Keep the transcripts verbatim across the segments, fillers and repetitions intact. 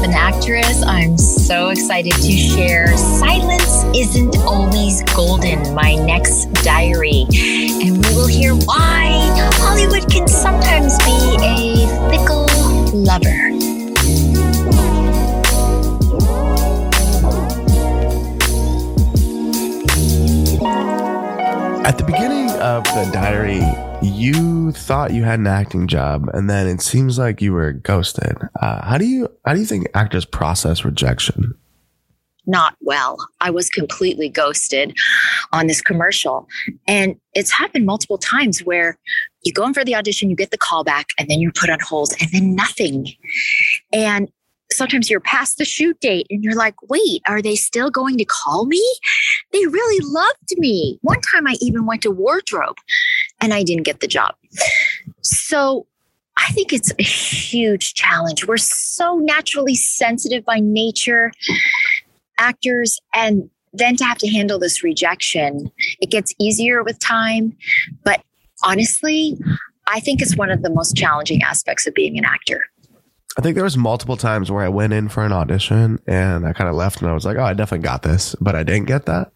of an Actress. I'm so excited to share Silence Isn't Always Golden, my next diary. And we will hear why Hollywood can sometimes be a fickle lover. At the beginning of the diary, you thought you had an acting job, and then it seems like you were ghosted. Uh, how do you how do you think actors process rejection? Not well. I was completely ghosted on this commercial, and it's happened multiple times where you go in for the audition, you get the call back, and then you're put on hold, and then nothing. And sometimes you're past the shoot date and you're like, wait, are they still going to call me? They really loved me. One time I even went to wardrobe and I didn't get the job. So I think it's a huge challenge. We're so naturally sensitive by nature, actors, and then to have to handle this rejection, it gets easier with time. But honestly, I think it's one of the most challenging aspects of being an actor. I think there was multiple times where I went in for an audition and I kind of left and I was like, oh, I definitely got this, but I didn't get that.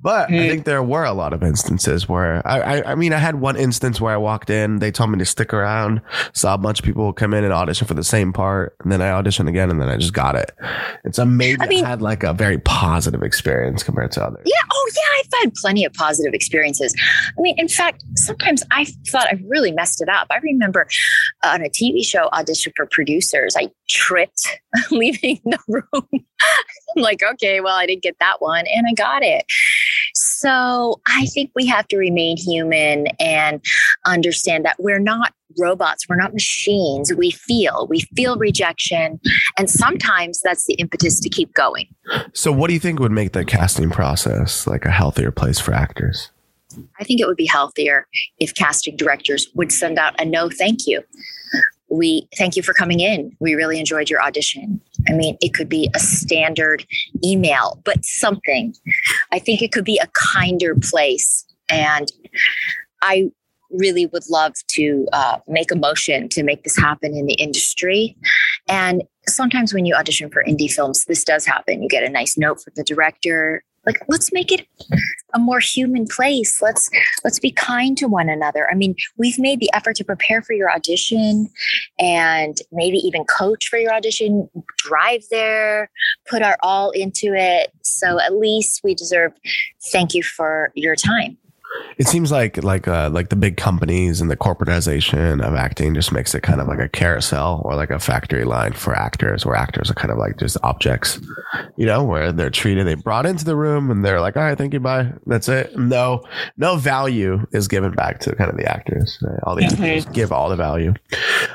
But mm. I think there were a lot of instances where I, I, I mean, I had one instance where I walked in, they told me to stick around, saw a bunch of people come in and audition for the same part. And then I auditioned again and then I just got it. And so maybe I, mean, I had like a very positive experience compared to others. Yeah. Oh yeah. I've had plenty of positive experiences. I mean, in fact, sometimes I thought I really messed it up. I remember on a T V show audition for producers, I tripped leaving the room. I'm like, okay, well, I didn't get that one and I got it. So I think we have to remain human and understand that we're not robots. We're not machines. We feel, we feel rejection. And sometimes that's the impetus to keep going. So what do you think would make the casting process like a healthier place for actors? I think it would be healthier if casting directors would send out a no, thank you. We thank you for coming in. We really enjoyed your audition. I mean, it could be a standard email, but something. I think it could be a kinder place. And I really would love to uh, make a motion to make this happen in the industry. And sometimes when you audition for indie films, this does happen. You get a nice note from the director. Like, let's make it a more human place. Let's let's be kind to one another. I mean, we've made the effort to prepare for your audition and maybe even coach for your audition, drive there, put our all into it. So at least we deserve thank you for your time. It seems like like uh, like the big companies and the corporatization of acting just makes it kind of like a carousel or like a factory line for actors, where actors are kind of like just objects, you know, where they're treated, they brought into the room and they're like, all right, thank you, bye. That's it. No, no value is given back to kind of the actors. Right? All the mm-hmm. actors give all the value.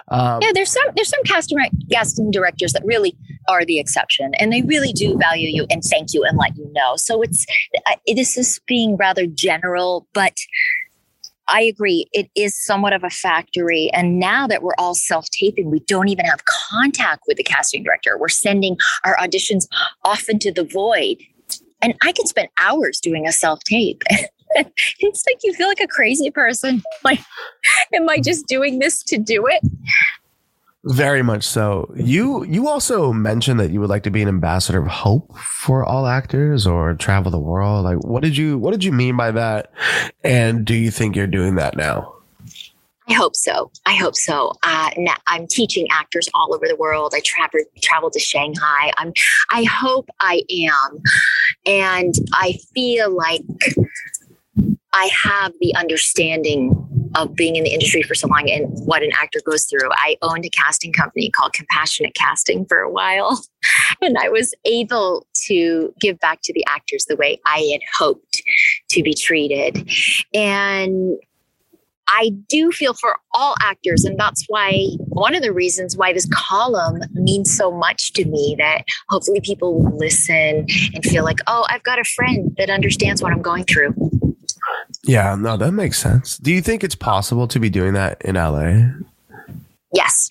Um, yeah, there's some there's some casting casting directors that really are the exception, and they really do value you and thank you and let you know. So it's uh, this is being rather general. But I agree, it is somewhat of a factory. And now that we're all self-taping, we don't even have contact with the casting director. We're sending our auditions off into the void. And I can spend hours doing a self-tape. It's like you feel like a crazy person. Like, am I just doing this to do it? Very much so. You you also mentioned that you would like to be an ambassador of hope for all actors or travel the world. Like, what did you what did you mean by that? And do you think you're doing that now? I hope so. I hope so. Uh, I'm teaching actors all over the world. I traveled traveled to Shanghai. I'm. I hope I am, and I feel like I have the understanding of being in the industry for so long and what an actor goes through. I owned a casting company called Compassionate Casting for a while, and I was able to give back to the actors the way I had hoped to be treated. And I do feel for all actors, and that's why one of the reasons why this column means so much to me, that hopefully people will listen and feel like, oh, I've got a friend that understands what I'm going through. Yeah, no, that makes sense. Do you think it's possible to be doing that in L A? Yes,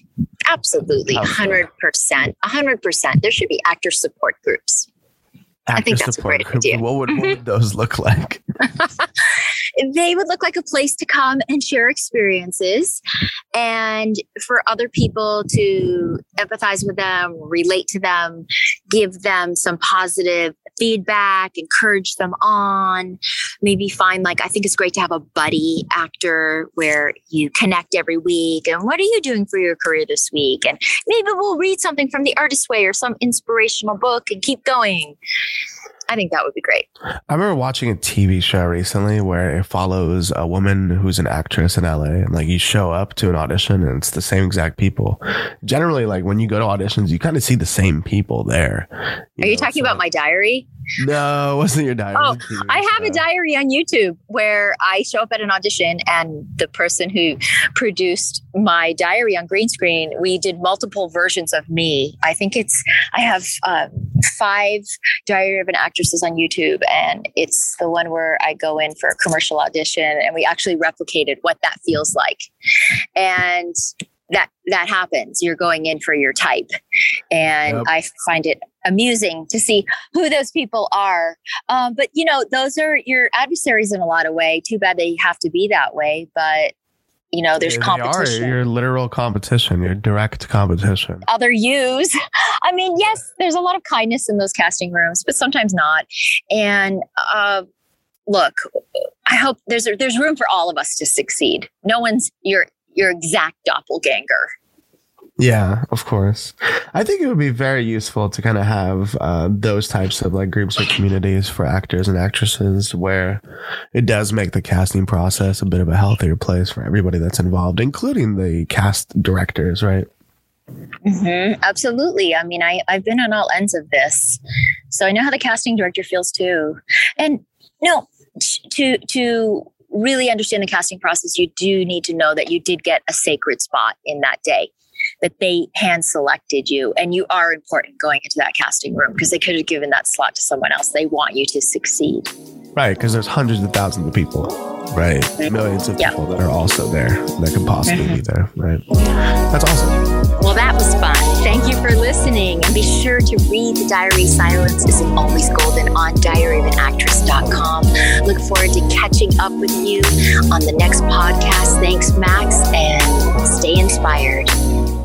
absolutely. A hundred percent. A hundred percent. There should be actor support groups. Actor I think that's a great group. idea. What would, mm-hmm. what would those look like? they would look like a place to come and share experiences and for other people to empathize with them, relate to them, give them some positive feedback, encourage them on, maybe find like, I think it's great to have a buddy actor where you connect every week. And what are you doing for your career this week? And maybe we'll read something from the Artist's Way or some inspirational book and keep going. I think that would be great. I remember watching a T V show recently where it follows a woman who's an actress in L A, and like you show up to an audition and it's the same exact people. Generally, like when you go to auditions, you kind of see the same people there. You Are know, you talking so. about my diary? No, it wasn't your diary. Oh, I have show. a diary on YouTube where I show up at an audition, and the person who produced my diary on green screen, we did multiple versions of me. I think it's, I have um, five Diary of an Actresses on YouTube, and it's the one where I go in for a commercial audition, and we actually replicated what that feels like. And that, that happens. You're going in for your type. And yep. I find it amusing to see who those people are. Um, but, you know, those are your adversaries in a lot of way. Too bad they have to be that way. But, you know, there's yeah, competition. They are your literal competition, your direct competition. Other yous. I mean, yes, there's a lot of kindness in those casting rooms, but sometimes not. And uh, look, I hope there's there's room for all of us to succeed. No one's your your exact doppelganger. Yeah, of course. I think it would be very useful to kind of have uh, those types of like groups or communities for actors and actresses where it does make the casting process a bit of a healthier place for everybody that's involved, including the cast directors, right? Mm-hmm. Absolutely. I mean, I, I've been on all ends of this, so I know how the casting director feels too. And no, to to... really understand the casting process, you do need to know that you did get a sacred spot in that day, that they hand selected you, and you are important going into that casting room because they could have given that slot to someone else. They want you to succeed. Right, because there's hundreds of thousands of people, right? Millions of yeah. people that are also there that can possibly be there, right? That's awesome. Well, that was fun. Thank you for listening. And be sure to read the diary Silence Isn't Always Golden on diary of an actress dot com. Look forward to catching up with you on the next podcast. Thanks, Max, and stay inspired.